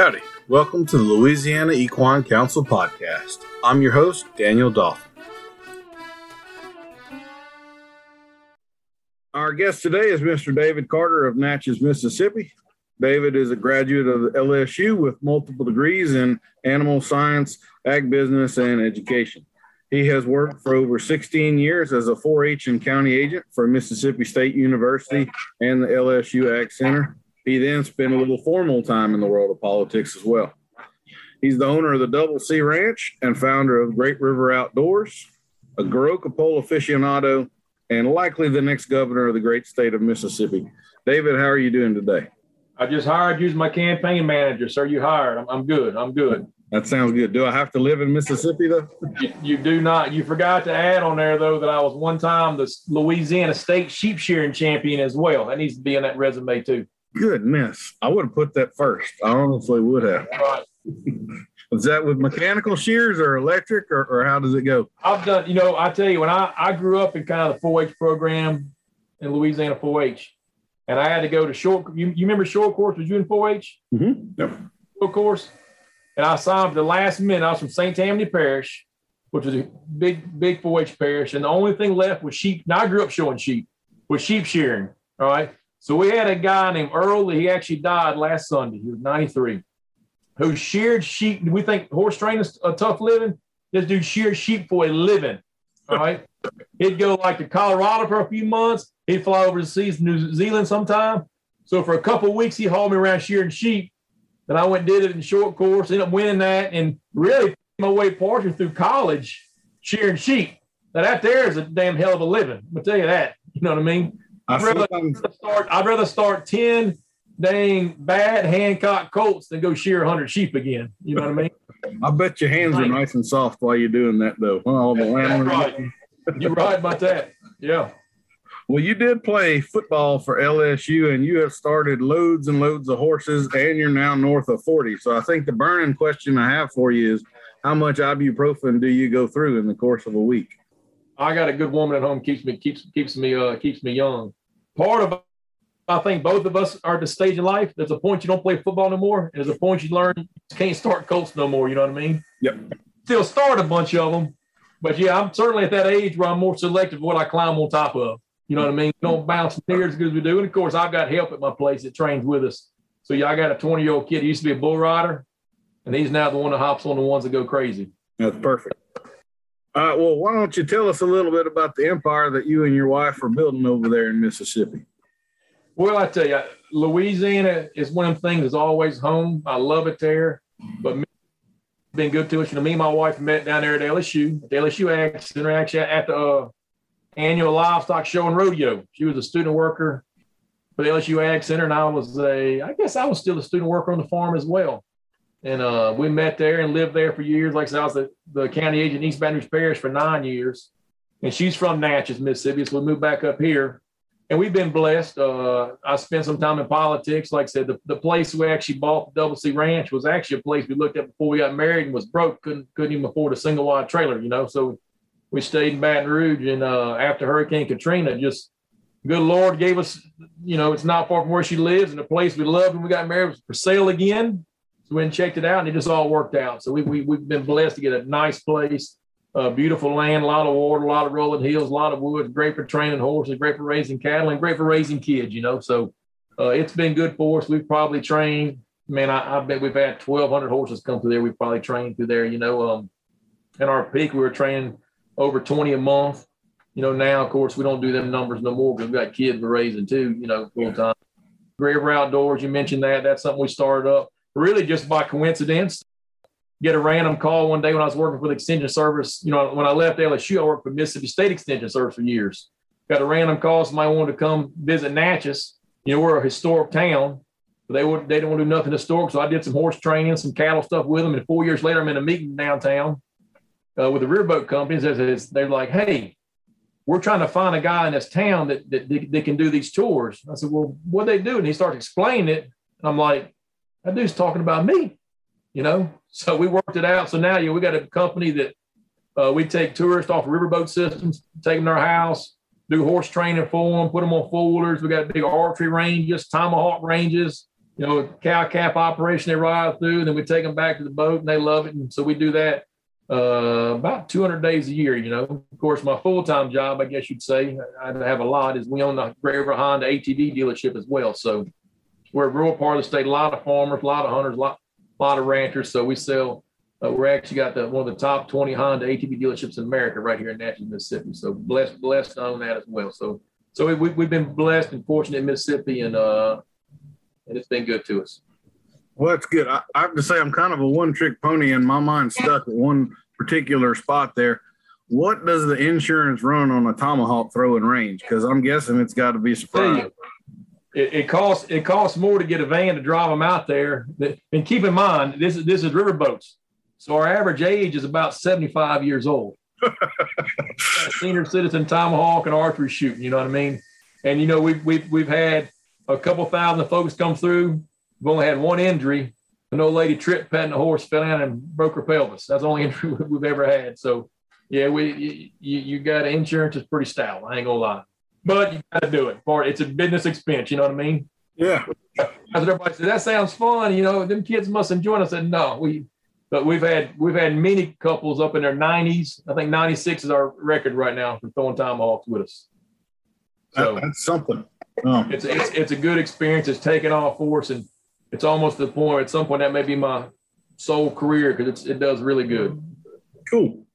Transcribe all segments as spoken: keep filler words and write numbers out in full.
Howdy. Welcome to the Louisiana Equine Council podcast. I'm your host, Daniel Dahl. Our guest today is Mister David Carter of Natchez, Mississippi. David is a graduate of L S U with multiple degrees in animal science, agribusiness, and education. He has worked for over sixteen years as a four H and county agent for Mississippi State University and the L S U Ag Center. He then spent a little formal time in the world of politics as well. He's the owner of the Double C Ranch and founder of Great River Outdoors, a Garocopola aficionado, and likely the next governor of the great state of Mississippi. David, how are you doing today? I just hired you as my campaign manager, sir. You hired. I'm, I'm good. I'm good. That sounds good. Do I have to live in Mississippi, though? You, you do not. You forgot to add on there, though, that I was one time the Louisiana State sheep shearing champion as well. That needs to be in that resume, too. Goodness, I would have put that first. I honestly would have. Right. Is that with mechanical shears or electric, or, or how does it go? I've done, you know, I tell you, when I, I grew up in kind of the four H program in Louisiana four H, and I had to go to short, you, you remember short course, was you in four H? Mm-hmm. Yep. Short course, and I signed for the last minute. I was from Saint Tammany Parish, which was a big, big four H parish, and the only thing left was sheep. Now, I grew up showing sheep, was sheep shearing, all right? So we had a guy named Earl. He actually died last Sunday. He was ninety-three, who sheared sheep. We think horse training is a tough living. This dude sheared sheep for a living, all right? He'd go like to Colorado for a few months. He'd fly overseas to New Zealand sometime. So for a couple of weeks, he hauled me around shearing sheep. Then I went and did it in short course, ended up winning that, and really my way partially through college shearing sheep. Now that there is a damn hell of a living. I'm going to tell you that. You know what I mean? I'd rather, start, I'd rather start ten dang bad Hancock colts than go shear one hundred sheep again. You know what I mean? I bet your hands are nice and soft while you're doing that, though. All the land right. You're right about that. Yeah. Well, you did play football for L S U, and you have started loads and loads of horses, and you're now north of forty. So I think the burning question I have for you is, how much ibuprofen do you go through in the course of a week? I got a good woman at home, keeps me keeps keeps me uh, keeps me young. Part of, I think both of us are at the stage in life. There's a point you don't play football no more. And there's a point you learn you can't start colts no more. You know what I mean? Yep. Still start a bunch of them. But, yeah, I'm certainly at that age where I'm more selective of what I climb on top of. You know what I mean? Don't bounce near as good as we do. And, of course, I've got help at my place that trains with us. So, yeah, I got a twenty-year-old kid who used to be a bull rider, and he's now the one that hops on the ones that go crazy. That's perfect. Uh, well, why don't you tell us a little bit about the empire that you and your wife are building over there in Mississippi? Well, I tell you, Louisiana is one of the things that's always home. I love it there, but it's been good to us. You know, me and my wife met down there at L S U, at the L S U Ag Center, actually at the uh, annual livestock show and rodeo. She was a student worker for the L S U Ag Center, and I was a, I guess I was still a student worker on the farm as well. And uh, we met there and lived there for years. Like I said, I was the, the county agent in East Baton Rouge Parish for nine years. And she's from Natchez, Mississippi, so we moved back up here. And we've been blessed. Uh, I spent some time in politics. Like I said, the, the place we actually bought, the Double C Ranch, was actually a place we looked at before we got married and was broke. Couldn't, couldn't even afford a single wide trailer, you know. So we stayed in Baton Rouge. And uh, after Hurricane Katrina, just good Lord gave us, you know, it's not far from where she lives. And the place we loved when we got married was for sale again. We went and checked it out, and it just all worked out. So we, we, we've been blessed to get a nice place, uh, beautiful land, a lot of water, a lot of rolling hills, a lot of woods, great for training horses, great for raising cattle, and great for raising kids, you know. So uh, it's been good for us. We've probably trained, man, I, I bet we've had twelve hundred horses come through there. We've probably trained through there, you know. Um, at our peak, we were training over twenty a month. You know, now, of course, we don't do them numbers no more because we've got kids we're raising too, you know, full time. Great River Outdoors, you mentioned that. That's something we started up. Really just by coincidence, get a random call one day when I was working for the extension service. You know, when I left L S U, I worked for Mississippi State Extension Service for years. Got a random call. Somebody wanted to come visit Natchez. You know, we're a historic town. But they would, they don't want to do nothing historic. So I did some horse training, some cattle stuff with them. And four years later, I'm in a meeting downtown uh, with the riverboat companies. They're like, hey, we're trying to find a guy in this town that, that, that, that can do these tours. I said, well, what do they do? And he starts explaining it. And I'm like, that dude's talking about me, you know? So we worked it out. So now, you know, we got a company that uh, we take tourists off riverboat systems, take them to our house, do horse training for them, put them on four-wheelers. We got big archery ranges, tomahawk ranges, you know, cow calf operation. They ride through, then we take them back to the boat, and they love it. And so we do that uh, about two hundred days a year. You know, of course, my full time job, I guess you'd say, I have a lot, is we own the Great River Honda A T V dealership as well. So we're a rural part of the state. A lot of farmers, a lot of hunters, a lot, a lot of ranchers. So we sell. Uh, we're actually got the, one of the top twenty Honda A T V dealerships in America right here in Natchez, Mississippi. So blessed, blessed to own that as well. So, so we, we, we've been blessed and fortunate in Mississippi, and uh, and it's been good to us. Well, that's good. I, I have to say, I'm kind of a one-trick pony, and my mind's stuck at one particular spot there. What does the insurance run on a tomahawk throwing range? Because I'm guessing it's got to be surprised. It, it costs it costs more to get a van to drive them out there. And keep in mind, this is this is riverboats. So our average age is about seventy-five years old. Senior citizen tomahawk and archery shooting, you know what I mean? And, you know, we've, we've, we've had a couple thousand folks come through. We've only had one injury. An old lady tripped, patting a horse, fell down and broke her pelvis. That's the only injury we've ever had. So, yeah, we you, you got insurance is pretty stout. I ain't going to lie. But you got to do it. For It's a business expense, you know what I mean? Yeah. Everybody said, that sounds fun. You know, them kids must enjoy it. I said, no, we – But we've had we've had many couples up in their nineties. I think ninety-six is our record right now for throwing tomahawks with us. So that, that's something. Um, it's, it's it's a good experience. It's taken off for us, and it's almost to the point. At some point, that may be my sole career because it does really good. Cool.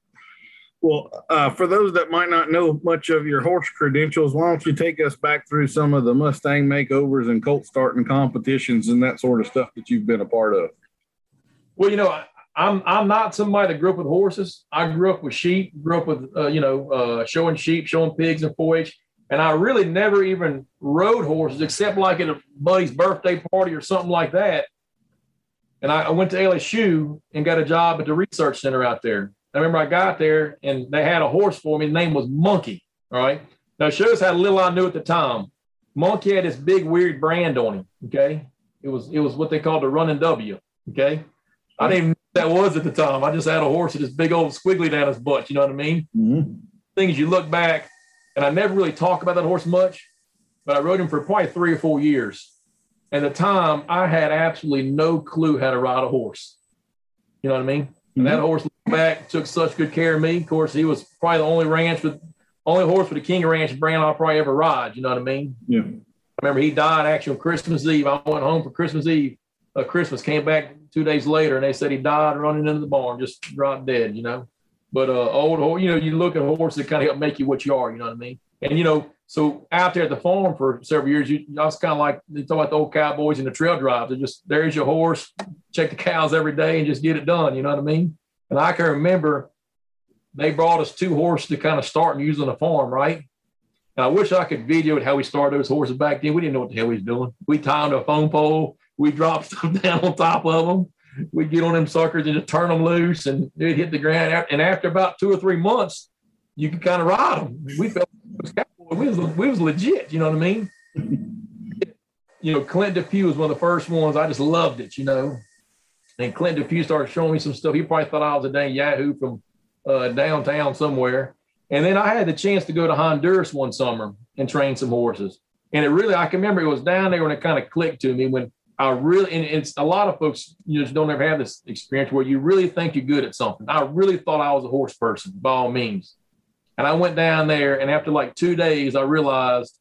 Well, uh, for those that might not know much of your horse credentials, why don't you take us back through some of the Mustang makeovers and colt starting competitions and that sort of stuff that you've been a part of? Well, you know. I, I'm I'm not somebody that grew up with horses. I grew up with sheep, grew up with, uh, you know, uh, showing sheep, showing pigs and four H. And I really never even rode horses except like at a buddy's birthday party or something like that. And I, I went to L S U and got a job at the research center out there. I remember I got there and they had a horse for me. His name was Monkey. All right. Now, it shows how little I knew at the time. Monkey had this big, weird brand on him. Okay. It was, it was what they called the running W. Okay. I didn't even know what that was at the time. I just had a horse with this big old squiggly down his butt. You know what I mean? Mm-hmm. Thing is, you look back, and I never really talk about that horse much, but I rode him for probably three or four years. At the time, I had absolutely no clue how to ride a horse. You know what I mean? Mm-hmm. And that horse looked back, took such good care of me. Of course, he was probably the only ranch with, only horse with a King Ranch brand I'll probably ever ride. You know what I mean? Yeah. I remember he died actually on Christmas Eve. I went home for Christmas Eve. Uh, Christmas came back two days later, and they said he died running into the barn, just dropped dead, you know. But uh, old, you know, you look at horses that kind of help make you what you are, you know what I mean? And, you know, so out there at the farm for several years, you, I was kind of like, they talk about the old cowboys and the trail drives. They're just, there's your horse, check the cows every day and just get it done, you know what I mean? And I can remember they brought us two horses to kind of start and use on the farm, right? And I wish I could video how we started those horses back then. We didn't know what the hell we was doing. We timed a phone pole. We drop stuff down on top of them. We get on them suckers and just turn them loose, and it hit the ground. And after about two or three months, you can kind of ride them. We felt we was we was legit. You know what I mean? You know, Clint DePew was one of the first ones. I just loved it. You know, and Clint DePew started showing me some stuff. He probably thought I was a dang yahoo from uh, downtown somewhere. And then I had the chance to go to Honduras one summer and train some horses. And it really, I can remember it was down there when it kind of clicked to me when. I really, and it's a lot of folks, you just don't ever have this experience where you really think you're good at something. I really thought I was a horse person by all means. And I went down there, and after like two days, I realized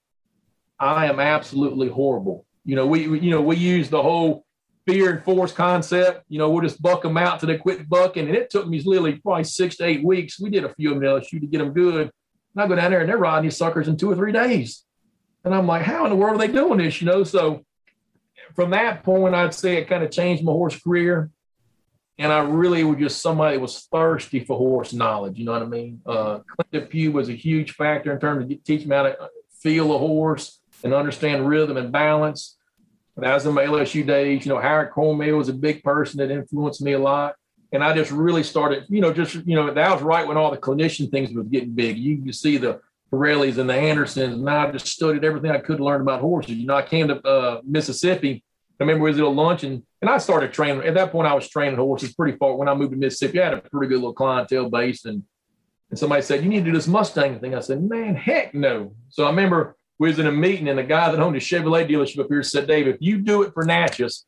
I am absolutely horrible. You know, we, we you know, we use the whole fear and force concept. You know, we'll just buck them out till they quit bucking. And it took me literally probably six to eight weeks. We did a few of them at L S U to get them good. And I go down there and they're riding these suckers in two or three days. And I'm like, how in the world are they doing this? You know, so. From that point, I'd say it kind of changed my horse career. And I really was just somebody that was thirsty for horse knowledge. You know what I mean? Uh, Clint DePew was a huge factor in terms of teaching me how to feel a horse and understand rhythm and balance. But as in my L S U days, you know, Howard Cormier was a big person that influenced me a lot. And I just really started, you know, just, you know, that was right when all the clinician things was getting big. You can see the Pirellis and the Andersons, and I just studied everything I could learn about horses. You know, I came to uh, Mississippi. I remember we was at a luncheon, and I started training. At that point, I was training horses pretty far. When I moved to Mississippi, I had a pretty good little clientele base, and, and somebody said, you need to do this Mustang thing. I said, man, heck no. So I remember We was in a meeting, and the guy that owned a Chevrolet dealership up here said, Dave, if you do it for Natchez,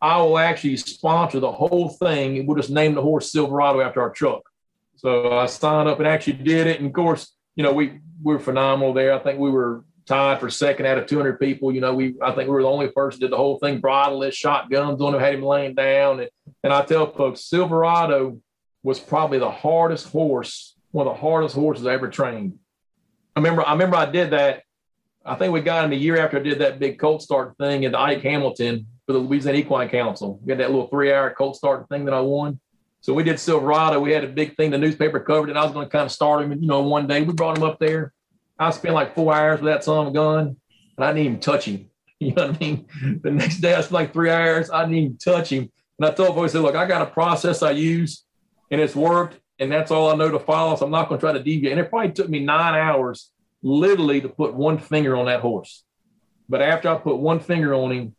I will actually sponsor the whole thing, and we'll just name the horse Silverado after our truck. So I signed up and actually did it. And, of course, you know, we, we were phenomenal there. I think we were tied for second out of two hundred people. You know, we I think we were the only person that did the whole thing, bridleless, shotguns on him, had him laying down. And, and I tell folks, Silverado was probably the hardest horse, one of the hardest horses I ever trained. I remember I remember I did that. I think we got him a year after I did that big colt start thing into Ike Hamilton for the Louisiana Equine Council. We had that little three-hour colt start thing that I won. So we did Silverado. We had a big thing. The newspaper covered it. I was going to kind of start him, you know, one day. We brought him up there. I spent like four hours with that son of a gun, and I didn't even touch him. You know what I mean? The next day, I spent like three hours. I didn't even touch him. And I told him, I said, look, I got a process I use, and it's worked, and that's all I know to follow, so I'm not going to try to deviate. And it probably took me nine hours literally to put one finger on that horse. But after I put one finger on him,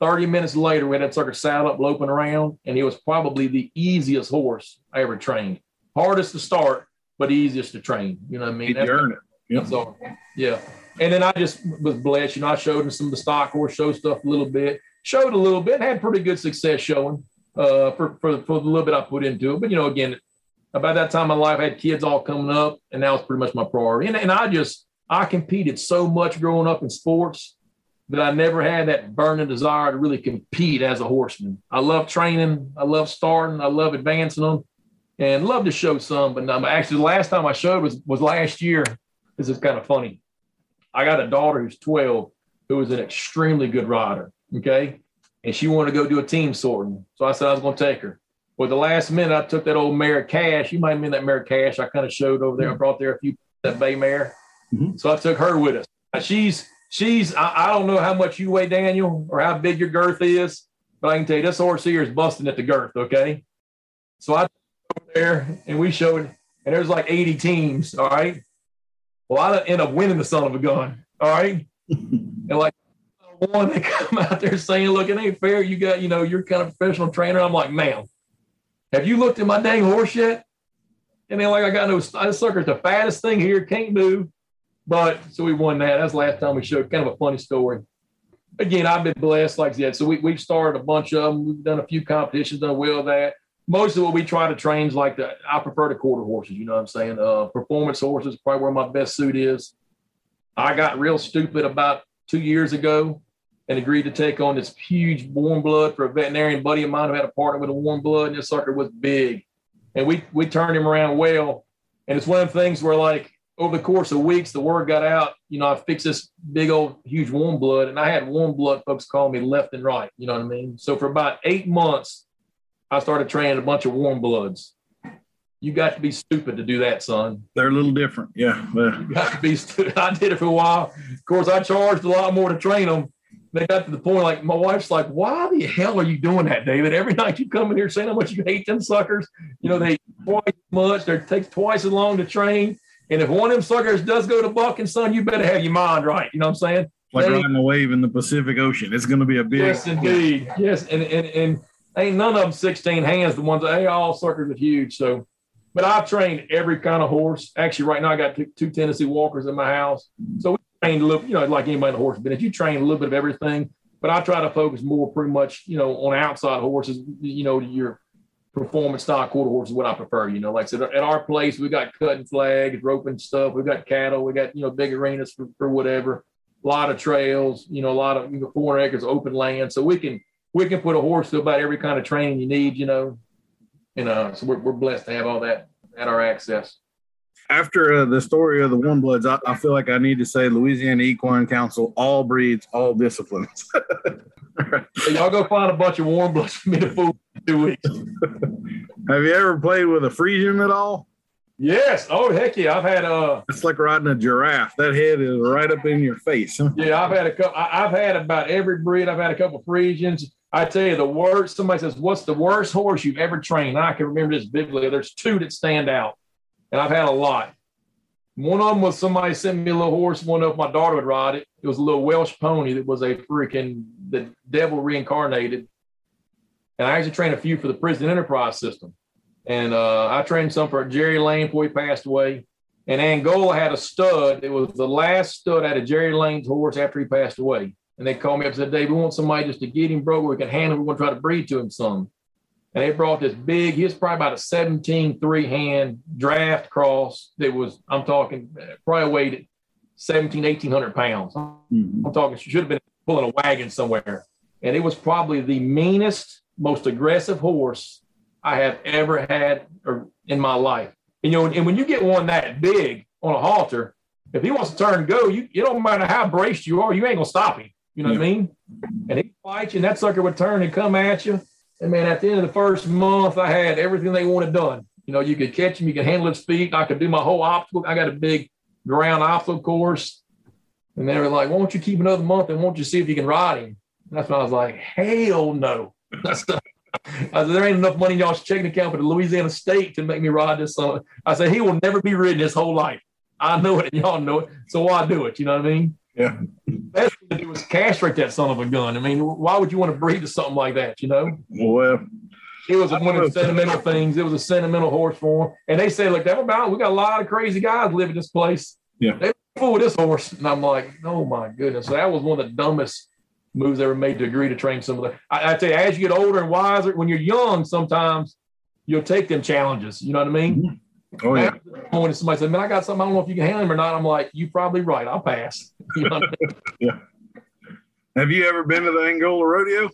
thirty minutes later, we had that sucker saddled up, loping around, and he was probably the easiest horse I ever trained. Hardest to start, but easiest to train. You know what I mean? He earned it. Yeah. So, yeah. And then I just was blessed. You know, I showed him some of the stock horse show stuff a little bit, showed a little bit, had pretty good success showing uh, for, for, for the little bit I put into it. But, you know, again, about that time in my life, I had kids all coming up, and that was pretty much my priority. And, and I just, I competed so much growing up in sports that I never had that burning desire to really compete as a horseman. I love training. I love starting. I love advancing them, and love to show some. But um, actually, the last time I showed was, was last year. This is kind of funny. I got a daughter who's twelve who is an extremely good rider, okay? And she wanted to go do a team sorting. So I said I was going to take her. Well, the last minute, I took that old mare Cash. You might have been that mare Cash I kind of showed over there. I brought there a few, that bay mare. Mm-hmm. So I took her with us. Now she's, she's I, I don't know how much you weigh, Daniel, or how big your girth is, but I can tell you this horse here is busting at the girth, okay? So I took her over there, and we showed, and there's like eighty teams, all right? Well, I end up winning the son of a gun, all right? And like one, they come out there saying, look, it ain't fair. You got, you know, you're kind of a professional trainer. I'm like, ma'am, have you looked at my dang horse yet? And then like, I got no, this sucker's the fattest thing here, can't move. But so we won that. That's the last time we showed, kind of a funny story. Again, I've been blessed, like I said. So we, we've started a bunch of them. We've done a few competitions, done well that. Most of what we try to train is like the, I prefer the quarter horses, you know what I'm saying? Uh, performance horses is probably where my best suit is. I got real stupid about two years ago and agreed to take on this huge warm blood for a veterinarian buddy of mine who had a partner with a warm blood, and this sucker was big. And we we turned him around well. And it's one of the things where, like, over the course of weeks, the word got out, you know, I fixed this big old huge warm blood, and I had warm blood folks call me left and right, you know what I mean? So for about eight months, I started training a bunch of warm bloods. You got to be stupid to do that, son. They're a little different. Yeah. You got to be stupid. I did it for a while. Of course, I charged a lot more to train them. They got to the point, like, my wife's like, why the hell are you doing that, David? Every night you come in here saying how much you hate them suckers. You know, they eat twice as much. They take twice as long to train. And if one of them suckers does go to bucking, son, you better have your mind right. You know what I'm saying? Like they, riding a wave in the Pacific Ocean. It's going to be a big. Yes, indeed. Yes. And, and, and, ain't none of them sixteen hands. The ones, they all suckers are huge. So, but I've trained every kind of horse. Actually, right now I got two, two Tennessee Walkers in my house. So we trained a little, you know, like anybody in the horse business, you train a little bit of everything. But I try to focus more, pretty much, you know, on outside horses. You know, your performance stock quarter horse is what I prefer. You know, like I said, at our place we got cutting flags, roping stuff. We got cattle. We got, you know, big arenas for, for whatever. A lot of trails. You know, a lot of, you know, four hundred acres of open land. So we can. We can put a horse to about every kind of training you need, you know, and uh, so we're, we're blessed to have all that at our access. After uh, the story of the Warm Bloods, I, I feel like I need to say Louisiana Equine Council, all breeds, all disciplines. All right. So y'all go find a bunch of Warm Bloods for me to fool in two weeks. Have you ever played with a Friesian at all? Yes. Oh, heck yeah. I've had a. It's like riding a giraffe. That head is right up in your face. Yeah, I've had a couple. I've had about every breed. I've had a couple Friesians. I tell you, the worst, somebody says, what's the worst horse you've ever trained? I can remember this vividly. There's two that stand out, and I've had a lot. One of them was somebody sent me a little horse, one of my daughter would ride it. It was a little Welsh pony that was a freaking, the devil reincarnated. And I actually trained a few for the prison enterprise system. And uh, I trained some for Jerry Lane before he passed away. And Angola had a stud. It was the last stud out of Jerry Lane's horse after he passed away. And they called me up and said, Dave, we want somebody just to get him broke where we can handle him. We're going to try to breed to him some. And they brought this big, he was probably about a seventeen three hand draft cross that was, I'm talking, probably weighed seventeen, eighteen hundred pounds. Mm-hmm. I'm talking, she should have been pulling a wagon somewhere. And it was probably the meanest, most aggressive horse I have ever had or in my life. And, you know, and when you get one that big on a halter, if he wants to turn and go, you, it don't matter how braced you are, you ain't going to stop him. You know yeah. what I mean? And he'd fight you, and that sucker would turn and come at you. And, man, at the end of the first month, I had everything they wanted done. You know, you could catch him, you could handle his feet. I could do my whole obstacle. I got a big ground obstacle course. And they were like, why don't you keep another month and won't you see if you can ride him? And that's when I was like, hell no. That's the, I said, there ain't enough money in y'all's checking account for the Louisiana State to make me ride this summer. I said, he will never be ridden his whole life. I know it, and y'all know it, so why do it? You know what I mean? Yeah. Best thing to do is castrate that son of a gun. I mean, why would you want to breed to something like that, you know? Well, it was one of the sentimental things. It was a sentimental horse for him. And they said, look, that about, we got a lot of crazy guys living in this place. Yeah. They fool with this horse. And I'm like, oh, my goodness. So that was one of the dumbest moves ever made to agree to train some of them. I, I tell you, as you get older and wiser, when you're young, sometimes you'll take them challenges. You know what I mean? Mm-hmm. Oh, yeah. When somebody said, man, I got something, I don't know if you can handle him or not. I'm like, you're probably right. I'll pass. You know what I mean? Yeah. Have you ever been to the Angola rodeo?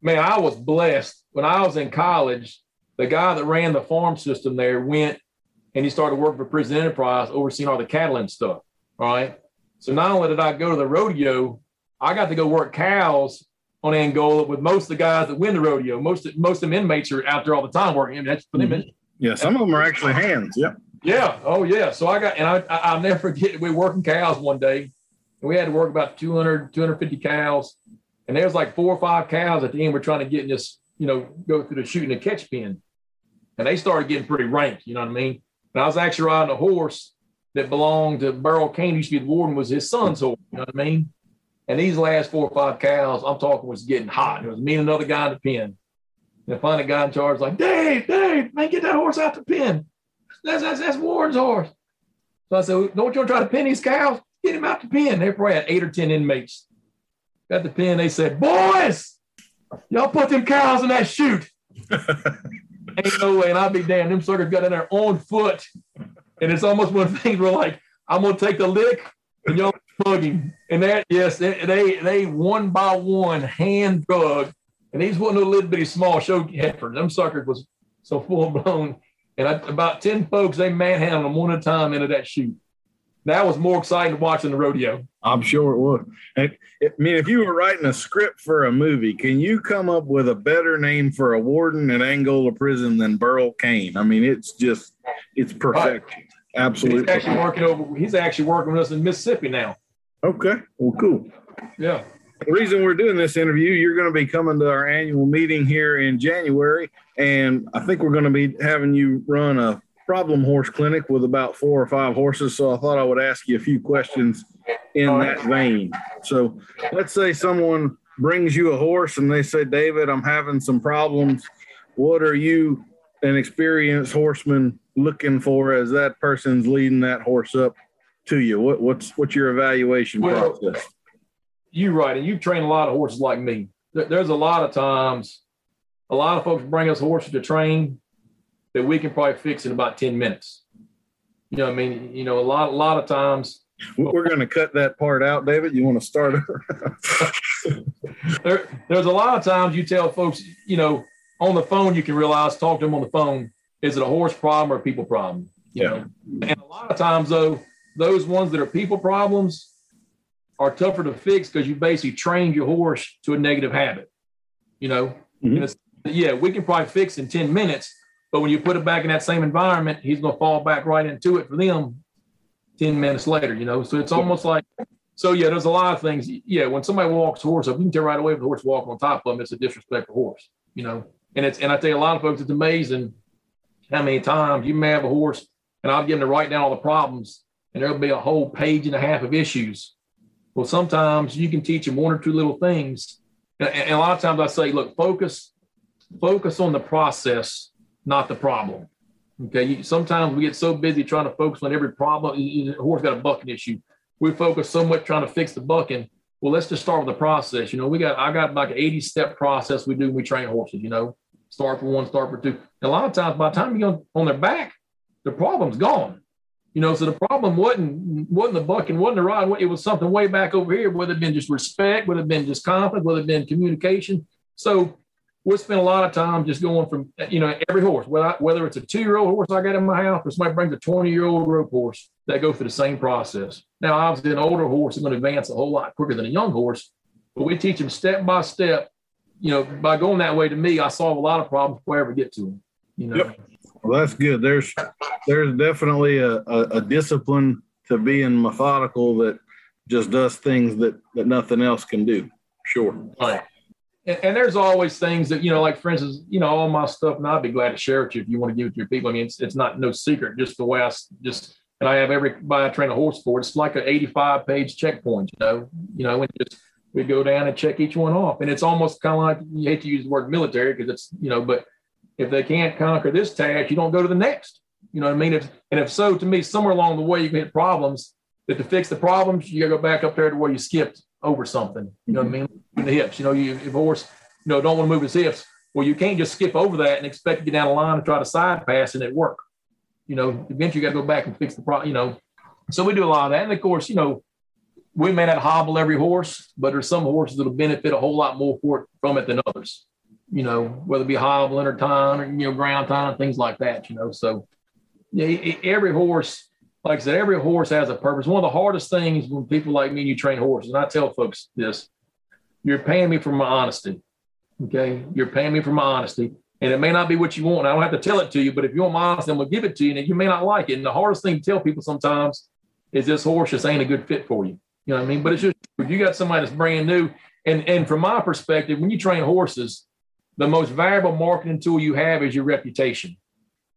Man, I was blessed. When I was in college, the guy that ran the farm system there went and he started working for Prison Enterprise, overseeing all the cattle and stuff. All right. So not only did I go to the rodeo, I got to go work cows on Angola with most of the guys that win the rodeo. Most, most of them inmates are out there all the time working. I mean, that's for them. Mm-hmm. Yeah, some of them are actually hands. Yeah. Yeah. Oh, yeah. So I got, and I, I, I'll never forget, we were working cows one day, and we had to work about two hundred, two hundred fifty cows. And there was like four or five cows at the end we're trying to get in this, you know, go through the shooting and catch pen. And they started getting pretty rank, you know what I mean? And I was actually riding a horse that belonged to Burl Cain, used to be the warden, was his son's horse, you know what I mean? And these last four or five cows, I'm talking, was getting hot. It was me and another guy in the pen. And finally, a guy in charge was like, Dave, Dave, man, get that horse out the pen. That's that's, that's Warren's horse. So I said, don't you want to try to pin these cows? Get him out the pen. They probably had eight or ten inmates. Got the pen, they said, boys, y'all put them cows in that chute. Ain't no way, and I'll be damned. Them suckers got in there on foot. And it's almost one thing where, like, I'm going to take the lick and y'all plug him. And that, yes, they, they, they one by one hand drug. And these wasn't a little bitty small show heifers. Them suckers was so full blown. And I, about ten folks, they manhandled them one at a time into that chute. That was more exciting than watching the rodeo. I'm sure it was. And, I mean, if you were writing a script for a movie, can you come up with a better name for a warden at Angola prison than Burl Cain? I mean, it's just, it's perfection. Right. Absolutely. He's actually working over, he's actually working with us in Mississippi now. Okay. Well, cool. Yeah. The reason we're doing this interview, you're going to be coming to our annual meeting here in January, and I think we're going to be having you run a problem horse clinic with about four or five horses, so I thought I would ask you a few questions in that vein. So let's say someone brings you a horse and they say, David, I'm having some problems. What are you, an experienced horseman, looking for as that person's leading that horse up to you? What, what's, what's your evaluation process? You're right, and you've trained a lot of horses like me. There's a lot of times, a lot of folks bring us horses to train that we can probably fix in about ten minutes. You know what I mean? You know, a lot, a lot of times. We're going to cut that part out, David. You want to start? there, there's a lot of times you tell folks, you know, on the phone you can realize, talk to them on the phone, is it a horse problem or a people problem? You yeah. know? And a lot of times, though, those ones that are people problems are tougher to fix because you basically trained your horse to a negative habit, you know? Mm-hmm. And it's, yeah, we can probably fix in ten minutes, but when you put it back in that same environment, he's going to fall back right into it for them ten minutes later, you know? So it's almost like, so yeah, there's a lot of things. Yeah, when somebody walks a horse up, you can tell right away if the horse walking on top of them, it's a disrespectful horse, you know? And it's, and I tell you, a lot of folks, it's amazing how many times you may have a horse and I'll get them to write down all the problems and there'll be a whole page and a half of issues. Well, sometimes you can teach them one or two little things. And, and a lot of times I say, look, focus, focus on the process, not the problem. Okay, sometimes we get so busy trying to focus on every problem. A horse got a bucking issue. We focus so much trying to fix the bucking. Well, let's just start with the process. You know, we got I got like an eighty-step process we do when we train horses. You know, start for one, start for two. And a lot of times, by the time you get on their back, the problem's gone. You know, so the problem wasn't wasn't the bucking, wasn't the rod. It was something way back over here. Whether it been just respect, whether it been just confidence, whether it been communication. So we we'll spend a lot of time just going from, you know, every horse, whether, whether it's a two-year-old horse I got in my house or somebody brings a twenty-year-old rope horse, they go through the same process. Now, obviously, an older horse is going to advance a whole lot quicker than a young horse, but we teach them step by step. You know, by going that way, to me, I solve a lot of problems before I ever get to them. You know, yep. Well, that's good. There's there's definitely a, a, a discipline to being methodical that just does things that, that nothing else can do. Sure. Right. And, and there's always things that, you know, like, for instance, you know, all my stuff, and I'd be glad to share it with you if you want to give it to your people. I mean, it's, it's not no secret, just the way I just, and I have everybody I train a horse for, it's like an eighty-five page checkpoint, you know, you know, and just, we go down and check each one off. And it's almost kind of like, you hate to use the word military because it's, you know, but if they can't conquer this task, you don't go to the next, you know what I mean? If, and if so, to me, somewhere along the way, you can hit problems that to fix the problems, you gotta go back up there to where you skipped over something, you know what I mean? In the hips, you know, you, if a horse, you know, don't want to move his hips, well, you can't just skip over that and expect to get down the line and try to side pass and it work. You know, eventually you got to go back and fix the problem, you know. So we do a lot of that. And of course, you know, we may not hobble every horse, but there's some horses that'll benefit a whole lot more for it, from it than others, you know, whether it be hobbling or time or, you know, ground time, things like that, you know. So yeah, every horse, like I said, every horse has a purpose. One of the hardest things when people like me and you train horses, and I tell folks this, you're paying me for my honesty. Okay. You're paying me for my honesty. And it may not be what you want. I don't have to tell it to you, but if you want my honesty, I'm going to give it to you. And you may not like it. And the hardest thing to tell people sometimes is this horse just ain't a good fit for you. You know what I mean? But it's just, if you got somebody that's brand new. And, and from my perspective, when you train horses, the most valuable marketing tool you have is your reputation.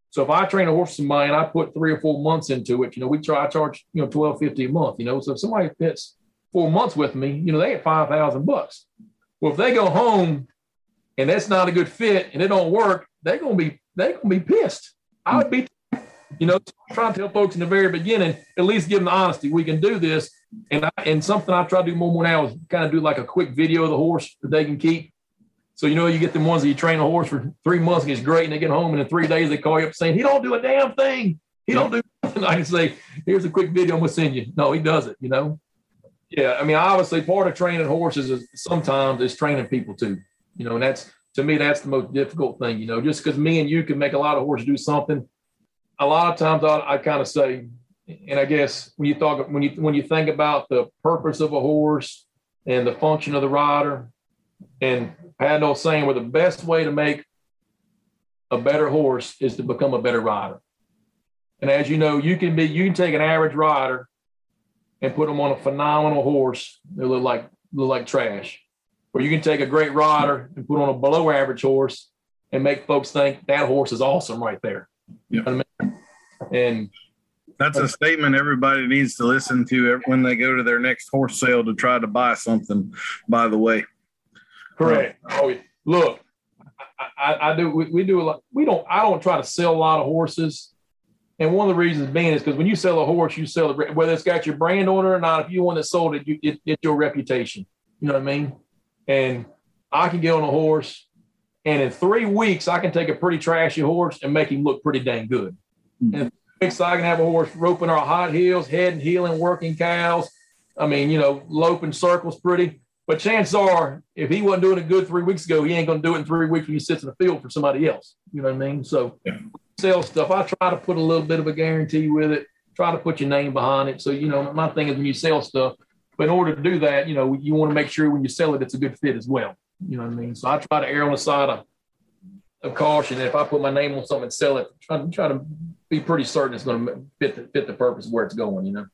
So if I train a horse of mine, I put three or four months into it. You know, we try, I charge, you know, twelve fifty a month, you know, so if somebody fits four months with me, you know, they had five thousand bucks. Well, if they go home and that's not a good fit and it don't work, they're going to be, they're going to be pissed. I would be, you know, trying to tell folks in the very beginning, at least give them the honesty, we can do this. And I, and something I try to do more and more now is kind of do like a quick video of the horse that they can keep. So, you know, you get them ones that you train a horse for three months and it's great. And they get home and in three days, they call you up saying, he don't do a damn thing. He don't do nothing. I can say, here's a quick video I'm going to send you. No, he does it, you know? Yeah, I mean, obviously, part of training horses is sometimes is training people too, you know, and that's, to me, that's the most difficult thing, you know, just because me and you can make a lot of horses do something. A lot of times I, I kind of say, and I guess when you talk, when you, when you think about the purpose of a horse and the function of the rider, and I had no saying where, well, the best way to make a better horse is to become a better rider. And as you know, you can be, you can take an average rider and put them on a phenomenal horse, they look like look like trash. Or you can take a great rider and put on a below average horse and make folks think that horse is awesome right there. Yep. You know what I mean? And that's a statement everybody needs to listen to when they go to their next horse sale to try to buy something, by the way. Correct. Oh, yeah. Look, I, I, I do. We, we do a lot. We don't. I don't try to sell a lot of horses. And one of the reasons being is because when you sell a horse, you sell it, whether it's got your brand on it or not. If you want to sold it, you, it, it's your reputation. You know what I mean? And I can get on a horse, and in three weeks, I can take a pretty trashy horse and make him look pretty dang good. Mm-hmm. And in three weeks, I can have a horse roping our hot heels, head and heeling, working cows. I mean, you know, loping circles pretty. But chances are, if he wasn't doing it good three weeks ago, he ain't going to do it in three weeks when he sits in the field for somebody else. You know what I mean? So yeah. Sell stuff, I try to put a little bit of a guarantee with it, try to put your name behind it. So, you know, my thing is when you sell stuff, but in order to do that, you know, you want to make sure when you sell it, it's a good fit as well. You know what I mean? So I try to err on the side of, of caution. If I put my name on something and sell it, try to, try to be pretty certain it's going to fit the, fit the purpose of where it's going, you know?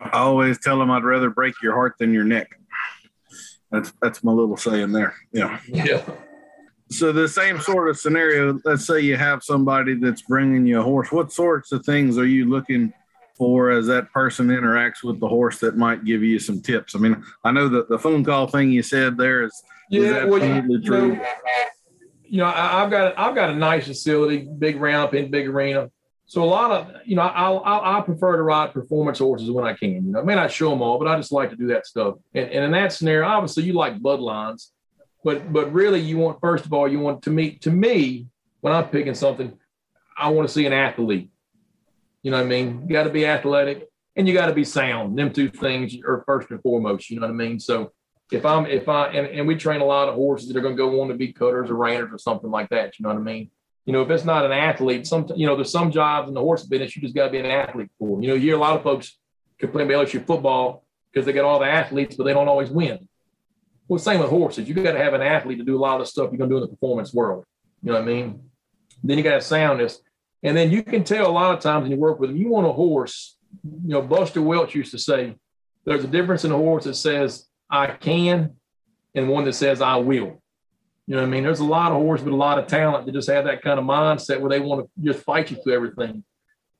I always tell them I'd rather break your heart than your neck. That's that's my little saying there. Yeah. Yeah. So the same sort of scenario, let's say you have somebody that's bringing you a horse. What sorts of things are you looking for as that person interacts with the horse that might give you some tips? I mean, I know that the phone call thing you said there is, yeah, is absolutely well, you, true. You know, you know I, I've got I've got a nice facility, big round pen, big arena. So a lot of, you know, I I prefer to ride performance horses when I can. You know, I may not show them all, but I just like to do that stuff. And, and in that scenario, obviously you like bloodlines, but but really you want, first of all, you want to meet, to me, when I'm picking something, I want to see an athlete. You know what I mean? You got to be athletic and you got to be sound. Them two things are first and foremost, you know what I mean? So if I'm, if I, and, and we train a lot of horses that are going to go on to be cutters or reiners or something like that. You know what I mean? You know, if it's not an athlete, some, you know, there's some jobs in the horse business you just got to be an athlete for. You know, you hear a lot of folks complain about L S U football because they got all the athletes, but they don't always win. Well, same with horses. You got to have an athlete to do a lot of the stuff you're going to do in the performance world. You know what I mean? Then you got to sound this. And then you can tell a lot of times when you work with them, you want a horse. You know, Buster Welch used to say, there's a difference in a horse that says, I can, and one that says, I will. You know what I mean? There's a lot of horses with a lot of talent that just have that kind of mindset where they want to just fight you through everything.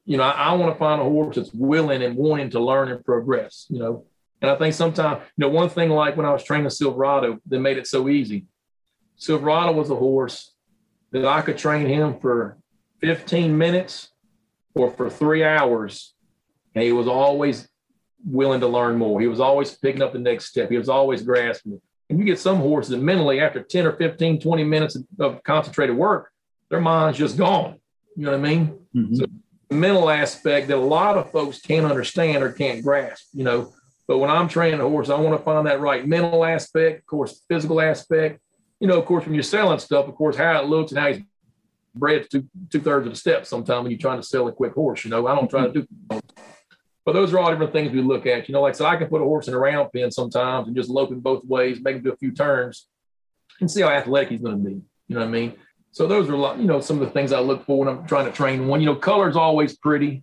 You know, I, I want to find a horse that's willing and wanting to learn and progress, you know. And I think sometimes, you know, one thing like when I was training Silverado, they made it so easy. Silverado was a horse that I could train him for fifteen minutes or for three hours. And he was always willing to learn more. He was always picking up the next step. He was always grasping it. And you get some horses that mentally after ten or fifteen, twenty minutes of concentrated work, their mind's just gone. You know what I mean? Mm-hmm. So the mental aspect that a lot of folks can't understand or can't grasp, you know, but when I'm training a horse, I want to find that right mental aspect, of course, physical aspect, you know, of course, when you're selling stuff, of course, how it looks and how he's bred two, two thirds of the steps sometimes when you're trying to sell a quick horse, you know, I don't try mm-hmm. to do But those are all different things we look at. You know, like I said, I can put a horse in a round pen sometimes and just lope him both ways, make him do a few turns and see how athletic he's going to be. You know what I mean? So those are, you know, some of the things I look for when I'm trying to train one. You know, color is always pretty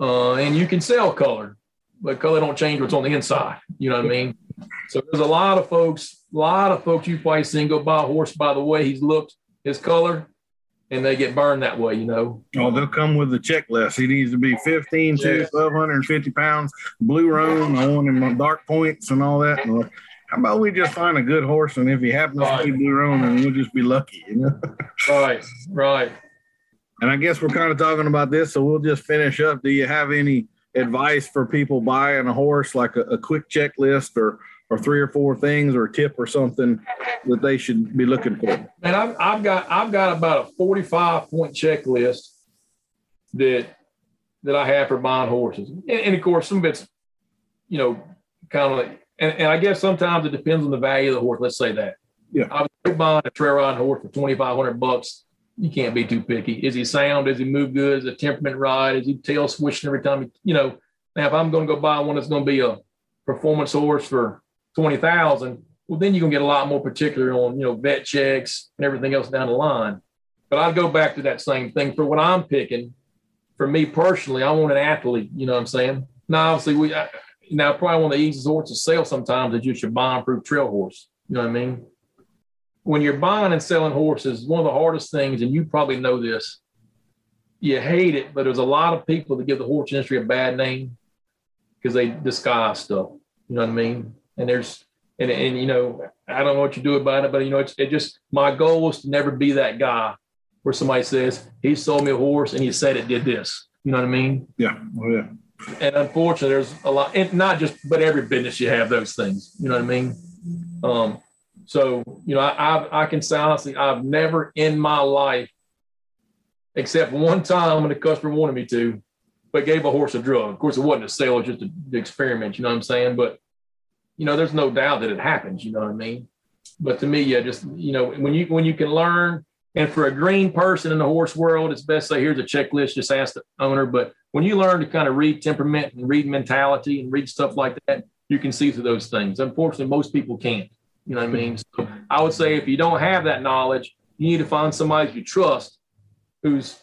uh, and you can sell color, but color don't change what's on the inside. You know what I mean? So there's a lot of folks, a lot of folks you probably seen go buy a horse by the way he's looked, his color, and they get burned that way, you know. Oh, they'll come with a checklist. He needs to be fifteen yeah. to twelve fifty pounds, blue roan, I want him dark points and all that. And how about we just find a good horse, and if he happens right. to be blue roan, and we'll just be lucky, you know. Right, right. And I guess we're kind of talking about this, so we'll just finish up. Do you have any advice for people buying a horse, like a, a quick checklist or or three or four things or a tip or something that they should be looking for? Man, I've, I've got I've got about a forty-five point checklist that that I have for buying horses. And, and of course, some of it's, you know, kind of like, and, and I guess sometimes it depends on the value of the horse. Let's say that. Yeah. I was buying a trail riding horse for twenty-five hundred bucks. You can't be too picky. Is he sound? Does he move good? Is the temperament right? Is he tail swishing every time? He, you know, now if I'm going to go buy one that's going to be a performance horse for twenty thousand, well, then you can get a lot more particular on, you know, vet checks and everything else down the line. But I'd go back to that same thing for what I'm picking. For me personally, I want an athlete, you know what I'm saying? Now, obviously, we I, now probably one of the easiest horses to sell sometimes is just your bond-proof trail horse, you know what I mean? When you're buying and selling horses, one of the hardest things, and you probably know this, you hate it, but there's a lot of people that give the horse industry a bad name because they disguise stuff, you know what I mean? And there's, and, and, you know, I don't know what you do about it, but, you know, it's, it just, my goal was to never be that guy where somebody says, he sold me a horse and he said it did this. You know what I mean? Yeah. Oh, yeah. And unfortunately, there's a lot, and not just, but every business you have those things. You know what I mean? Um, so, you know, I I've, I can say honestly, I've never in my life, except one time when the customer wanted me to, but gave a horse a drug. Of course, it wasn't a sale, it was just an experiment. You know what I'm saying? But you know, there's no doubt that it happens. You know what I mean? But to me, yeah, just, you know, when you, when you can learn, and for a green person in the horse world, it's best to say, here's a checklist, just ask the owner. But when you learn to kind of read temperament and read mentality and read stuff like that, you can see through those things. Unfortunately, most people can't, you know what I mean? So I would say if you don't have that knowledge, you need to find somebody you trust who's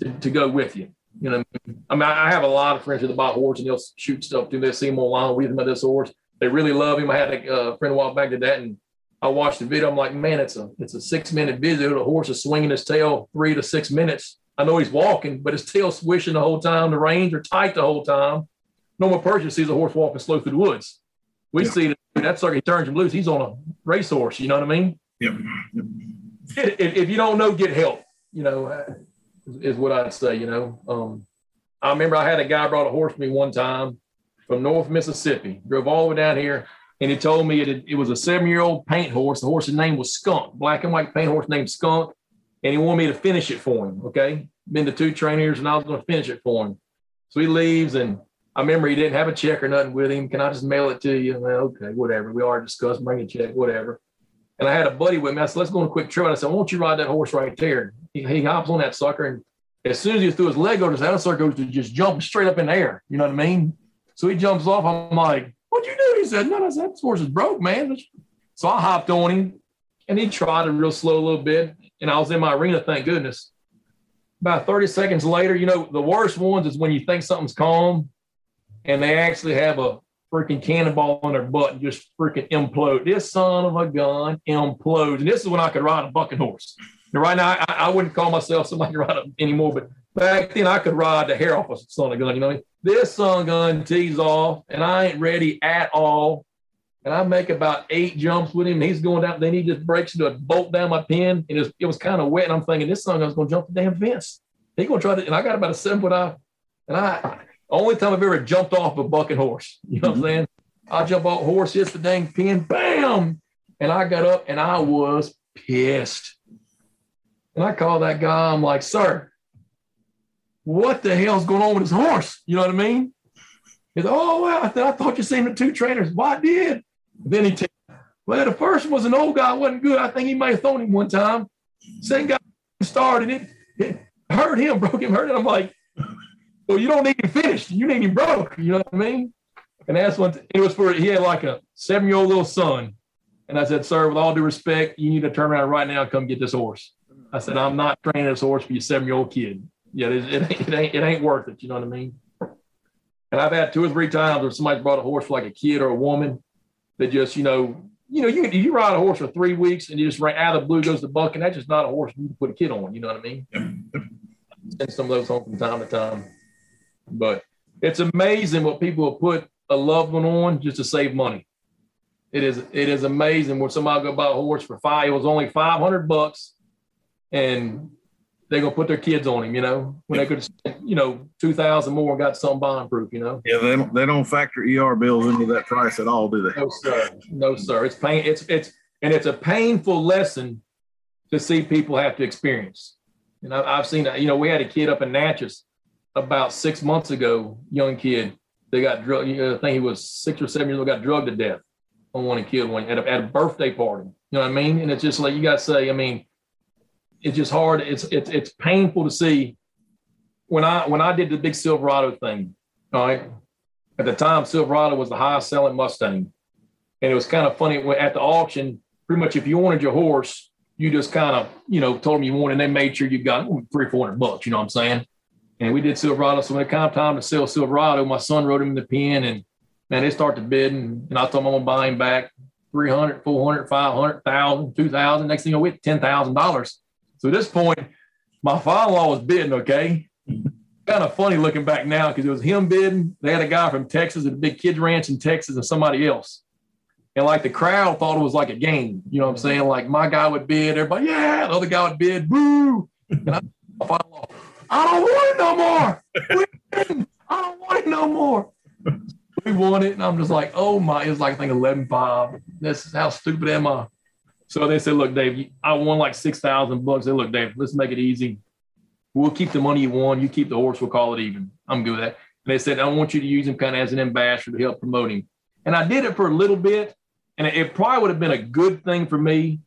to, to go with you. You know what I mean? I mean, I have a lot of friends with about horse and they'll shoot stuff through. They see them online with them at this horse. They really love him. I had a uh, friend walk back to that, and I watched the video. I'm like, man, it's a it's a six-minute video. The horse is swinging his tail three to six minutes. I know he's walking, but his tail swishing the whole time. The reins are tight the whole time. Normal person sees a horse walking slow through the woods. We yeah. see that that's like he turns him loose. He's on a racehorse. You know what I mean? Yep. If, if you don't know, get help. You know, is what I'd say, you know. Um, I remember I had a guy brought a horse to me one time from North Mississippi, drove all the way down here, and he told me it, it was a seven-year-old paint horse. The horse's name was Skunk, black and white paint horse named Skunk, and he wanted me to finish it for him, okay? Been to two trainers, and I was going to finish it for him. So he leaves, and I remember he didn't have a check or nothing with him. Can I just mail it to you? Well, okay, whatever. We already discussed, bring a check, whatever. And I had a buddy with me. I said, let's go on a quick trip. I said, why don't you ride that horse right there? He, he hops on that sucker, and as soon as he threw his leg over, that sucker goes to just jump straight up in the air. You know what I mean? So he jumps off. I'm like, what'd you do? He said, no, I said, this horse is broke, man. So I hopped on him, and he trotted real slow a little bit, and I was in my arena, thank goodness. About thirty seconds later, you know, the worst ones is when you think something's calm, and they actually have a freaking cannonball on their butt and just freaking implode. This son of a gun implodes. And this is when I could ride a bucking horse. And right now, I, I wouldn't call myself somebody to ride up anymore, but back then I could ride the hair off a son of a gun. You know, this son of a gun tees off, and I ain't ready at all. And I make about eight jumps with him, and he's going down. Then he just breaks into a bolt down my pin, and it was, it was kind of wet. And I'm thinking, this son of a gun's going to jump the damn fence. He's going to try to, and I got about a seven foot eye, and I, only time I've ever jumped off a bucking horse. You know what I'm saying? I jump off horse, hits the dang pin, bam! And I got up, and I was pissed. And I called that guy. I'm like, sir, what the hell's going on with this horse? You know what I mean? He's like, oh, well, I, th- I thought you seen the two trainers. Well, I did. Then he t- well, the first one was an old guy. Wasn't good. I think he may have thrown him one time. Same guy started it. It hurt him, broke him, hurt him. I'm like, well, you don't need him finished. You need him broke. You know what I mean? And that's when it was for, he had like a seven-year-old little son. And I said, sir, with all due respect, you need to turn around right now and come get this horse. I said, I'm not training this horse for your seven-year-old kid. Yeah, it, it, ain't, it, ain't, it ain't worth it. You know what I mean? And I've had two or three times where somebody brought a horse for like a kid or a woman that just, you know, you know, you you ride a horse for three weeks and you just right out of the blue goes the buck, and that's just not a horse you can put a kid on. You know what I mean? Send some of those home from time to time. But it's amazing what people will put a loved one on just to save money. It is it is amazing when somebody go buy a horse for five. It was only five hundred bucks, and they're gonna put their kids on him. You know, when they could have spent, you know, two thousand more and got something bond proof. You know. Yeah, they don't they don't factor E R bills into that price at all, do they? No sir, no sir. It's pain. It's it's and it's a painful lesson to see people have to experience. And I, I've seen that. You know, we had a kid up in Natchez about six months ago, young kid, they got drugged. You know, I think he was six or seven years old, got drugged to death on one and killed one at a, at a birthday party. You know what I mean? And it's just like, you got to say, I mean, it's just hard. It's it's it's painful to see. When I when I did the big Silverado thing, all right, at the time, Silverado was the highest selling Mustang. And it was kind of funny when, at the auction, pretty much if you wanted your horse, you just kind of, you know, told them you wanted, and they made sure you got three, four hundred bucks. You know what I'm saying? And we did Silverado. So when it came time to sell Silverado, my son rode him in the pen, and man, they started bidding. And I told him I'm going to buy him back three hundred, four hundred, five hundred, one thousand, two thousand. Next thing you know, we hit ten thousand dollars. So at this point, my father-in-law was bidding, okay? Kind of funny looking back now because it was him bidding. They had a guy from Texas at a big kid ranch in Texas and somebody else. And like the crowd thought it was like a game. You know what I'm saying? Like my guy would bid, everybody, yeah. The other guy would bid, boo. And I, my father-in-law, I don't want it no more. We didn't. I don't want it no more. We won it. And I'm just like, oh my, it was like, I think eleven five. That's how stupid am I? So they said, look, Dave, I won like six thousand bucks. They said, look, Dave, let's make it easy. We'll keep the money you won. You keep the horse. We'll call it even. I'm good with that. And they said, I want you to use him kind of as an ambassador to help promote him. And I did it for a little bit. And it probably would have been a good thing for me,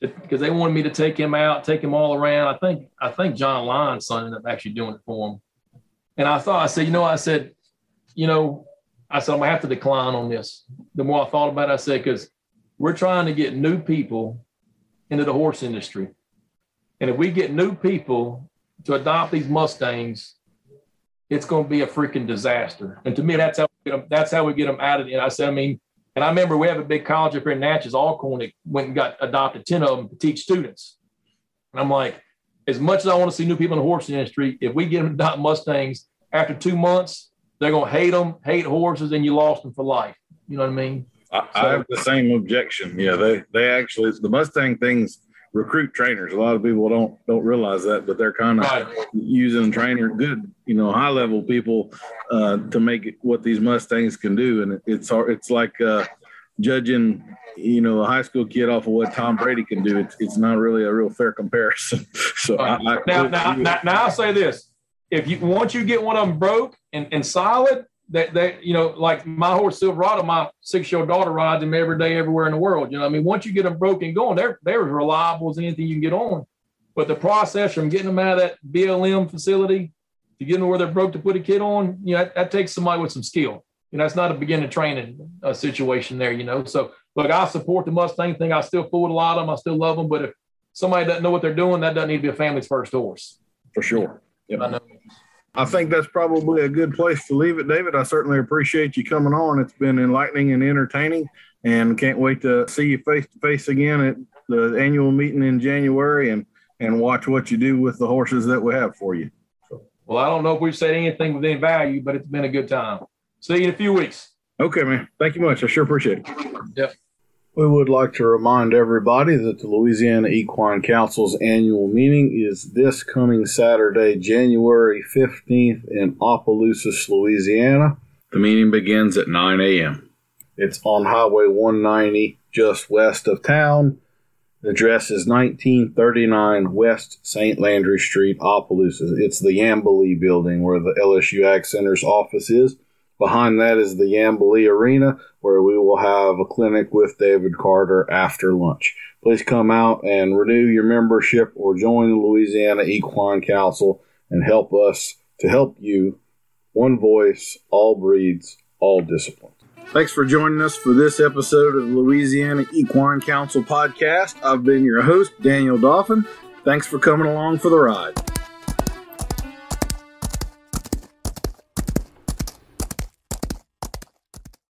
because they wanted me to take him out, take him all around. I think I think John Lyon's son ended up actually doing it for him. And I thought, I said, you know, I said, you know, I said, I'm going to have to decline on this. The more I thought about it, I said, because we're trying to get new people into the horse industry. And if we get new people to adopt these Mustangs, it's going to be a freaking disaster. And to me, that's how we get them, that's how we get them out of it. And I said, I mean, and I remember we have a big college up here in Natchez, Alcorn, that went and got adopted ten of them to teach students. And I'm like, as much as I want to see new people in the horse industry, if we get them to adopt Mustangs, after two months, they're going to hate them, hate horses, and you lost them for life. You know what I mean? I, so, I have the same objection. Yeah, they they actually, the Mustang thing's recruit trainers. A lot of people don't don't realize that, but they're kind of right. using trainer good, you know, high level people uh, to make it what these Mustangs can do. And it's it's like uh, judging, you know, a high school kid off of what Tom Brady can do. It's, it's not really a real fair comparison. So right. I, I now, now, now, now I'll say this: if you once you get one of them broke and, and solid, that they, you know, like my horse Silverado, my six-year-old daughter rides him every day, everywhere in the world. You know, I mean, once you get them broken going, they're they're as reliable as anything you can get on. But the process from getting them out of that B L M facility to getting them where they're broke to put a kid on, you know, that, that takes somebody with some skill. You know, it's not a beginner training uh, situation there. You know, so look, I support the Mustang thing. I still fool with a lot of them. I still love them. But if somebody doesn't know what they're doing, that doesn't need to be a family's first horse. For sure. Yeah. I know. I think that's probably a good place to leave it, David. I certainly appreciate you coming on. It's been enlightening and entertaining, and can't wait to see you face-to-face again at the annual meeting in January and, and watch what you do with the horses that we have for you. Well, I don't know if we've said anything with any value, but it's been a good time. See you in a few weeks. Okay, man. Thank you much. I sure appreciate it. Yep. We would like to remind everybody that the Louisiana Equine Council's annual meeting is this coming Saturday, January fifteenth in Opelousas, Louisiana. The meeting begins at nine a.m. It's on Highway one ninety, just west of town. The address is nineteen thirty-nine West Saint Landry Street, Opelousas. It's the Yambilee building where the L S U Ag Center's office is. Behind that is the Yambilee Arena, where we will have a clinic with David Carter after lunch. Please come out and renew your membership or join the Louisiana Equine Council and help us to help you. One voice, all breeds, all disciplines. Thanks for joining us for this episode of the Louisiana Equine Council podcast. I've been your host, Daniel Dauphin. Thanks for coming along for the ride.